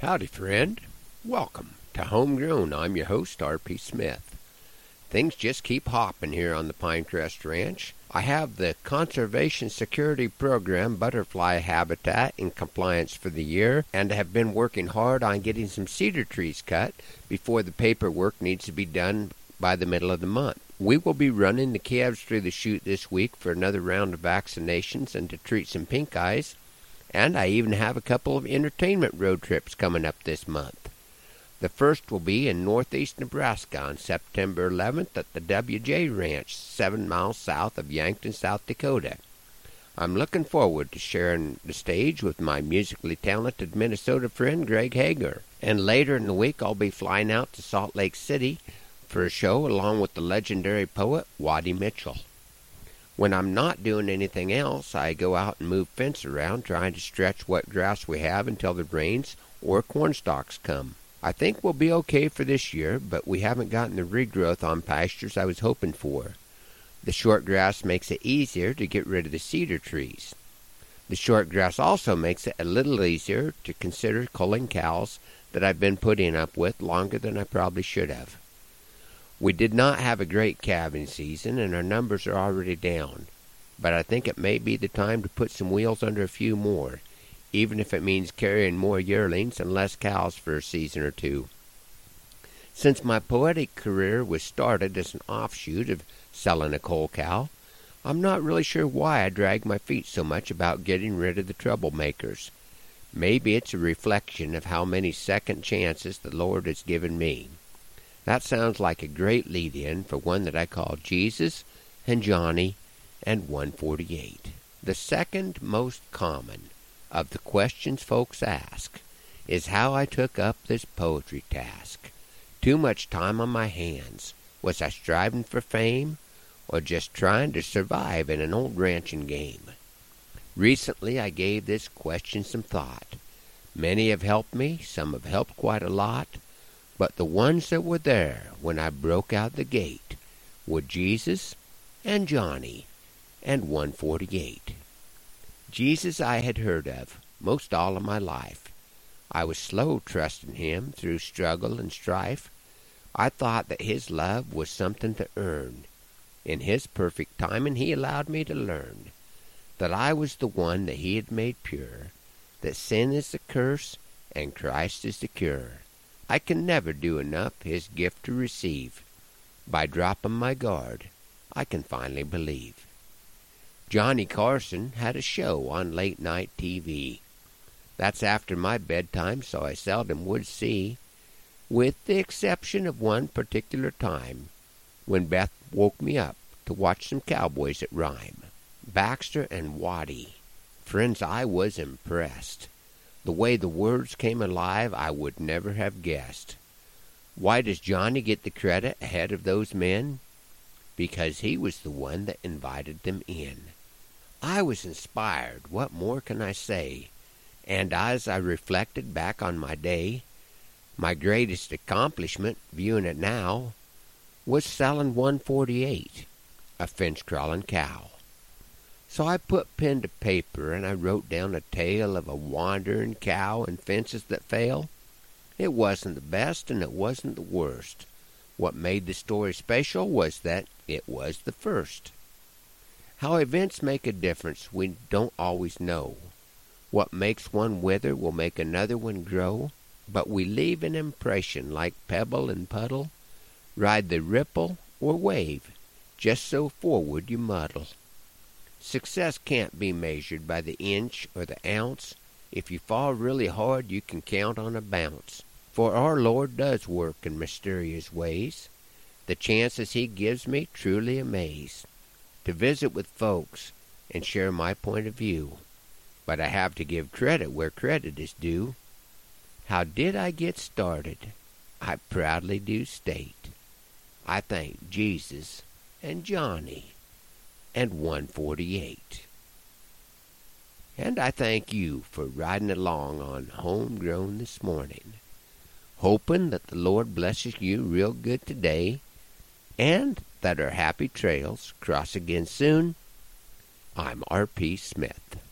Howdy, friend. Welcome to Homegrown. I'm your host, R.P. Smith. Things just keep hopping here on the Pinecrest Ranch. I have the Conservation Security Program butterfly habitat in compliance for the year, and have been working hard on getting some cedar trees cut before the paperwork needs to be done by the middle of the month. We will be running the calves through the chute this week for another round of vaccinations and to treat some pink eyes. And I even have a couple of entertainment road trips coming up this month. The first will be in northeast Nebraska on September 11th at the WJ Ranch, 7 miles south of Yankton, South Dakota. I'm looking forward to sharing the stage with my musically talented Minnesota friend Greg Hager. And later in the week I'll be flying out to Salt Lake City for a show along with the legendary poet Waddy Mitchell. When I'm not doing anything else, I go out and move fence around, trying to stretch what grass we have until the rains or corn stalks come. I think we'll be okay for this year, but we haven't gotten the regrowth on pastures I was hoping for. The short grass makes it easier to get rid of the cedar trees. The short grass also makes it a little easier to consider culling cows that I've been putting up with longer than I probably should have. We did not have a great calving season, and our numbers are already down, but I think it may be the time to put some wheels under a few more, even if it means carrying more yearlings and less cows for a season or two. Since my poetic career was started as an offshoot of selling a coal cow, I'm not really sure why I drag my feet so much about getting rid of the troublemakers. Maybe it's a reflection of how many second chances the Lord has given me. That sounds like a great lead-in for one that I call Jesus and Johnny and 148. The second most common of the questions folks ask is how I took up this poetry task. Too much time on my hands. Was I striving for fame or just trying to survive in an old ranching game? Recently I gave this question some thought. Many have helped me, some have helped quite a lot, but the ones that were there when I broke out the gate were Jesus and Johnny and 148. Jesus I had heard of most all of my life. I was slow trusting him through struggle and strife. I thought that his love was something to earn. In his perfect timing he allowed me to learn that I was the one that he had made pure, that sin is the curse and Christ is the cure. I can never do enough his gift to receive. By dropping my guard, I can finally believe. Johnny Carson had a show on late-night TV. That's after my bedtime, so I seldom would see, with the exception of one particular time when Beth woke me up to watch some cowboys at rhyme. Baxter and Waddy. Friends, I was impressed. The way the words came alive, I would never have guessed. Why does Johnny get the credit ahead of those men? Because he was the one that invited them in. I was inspired. What more can I say? And as I reflected back on my day, my greatest accomplishment, viewing it now, was selling 148, a fence-crawling cow. So I put pen to paper and I wrote down a tale of a wandering cow and fences that fail. It wasn't the best and it wasn't the worst. What made the story special was that it was the first. How events make a difference we don't always know. What makes one wither will make another one grow, but we leave an impression like pebble and puddle, ride the ripple or wave, just so forward you muddle. Success can't be measured by the inch or the ounce. If you fall really hard, you can count on a bounce. For our Lord does work in mysterious ways. The chances he gives me truly amaze. To visit with folks and share my point of view. But I have to give credit where credit is due. How did I get started? I proudly do state. I thank Jesus and Johnny and 148. And I thank you for riding along on Homegrown this morning, hoping that the Lord blesses you real good today, and that our happy trails cross again soon. I'm R.P. Smith.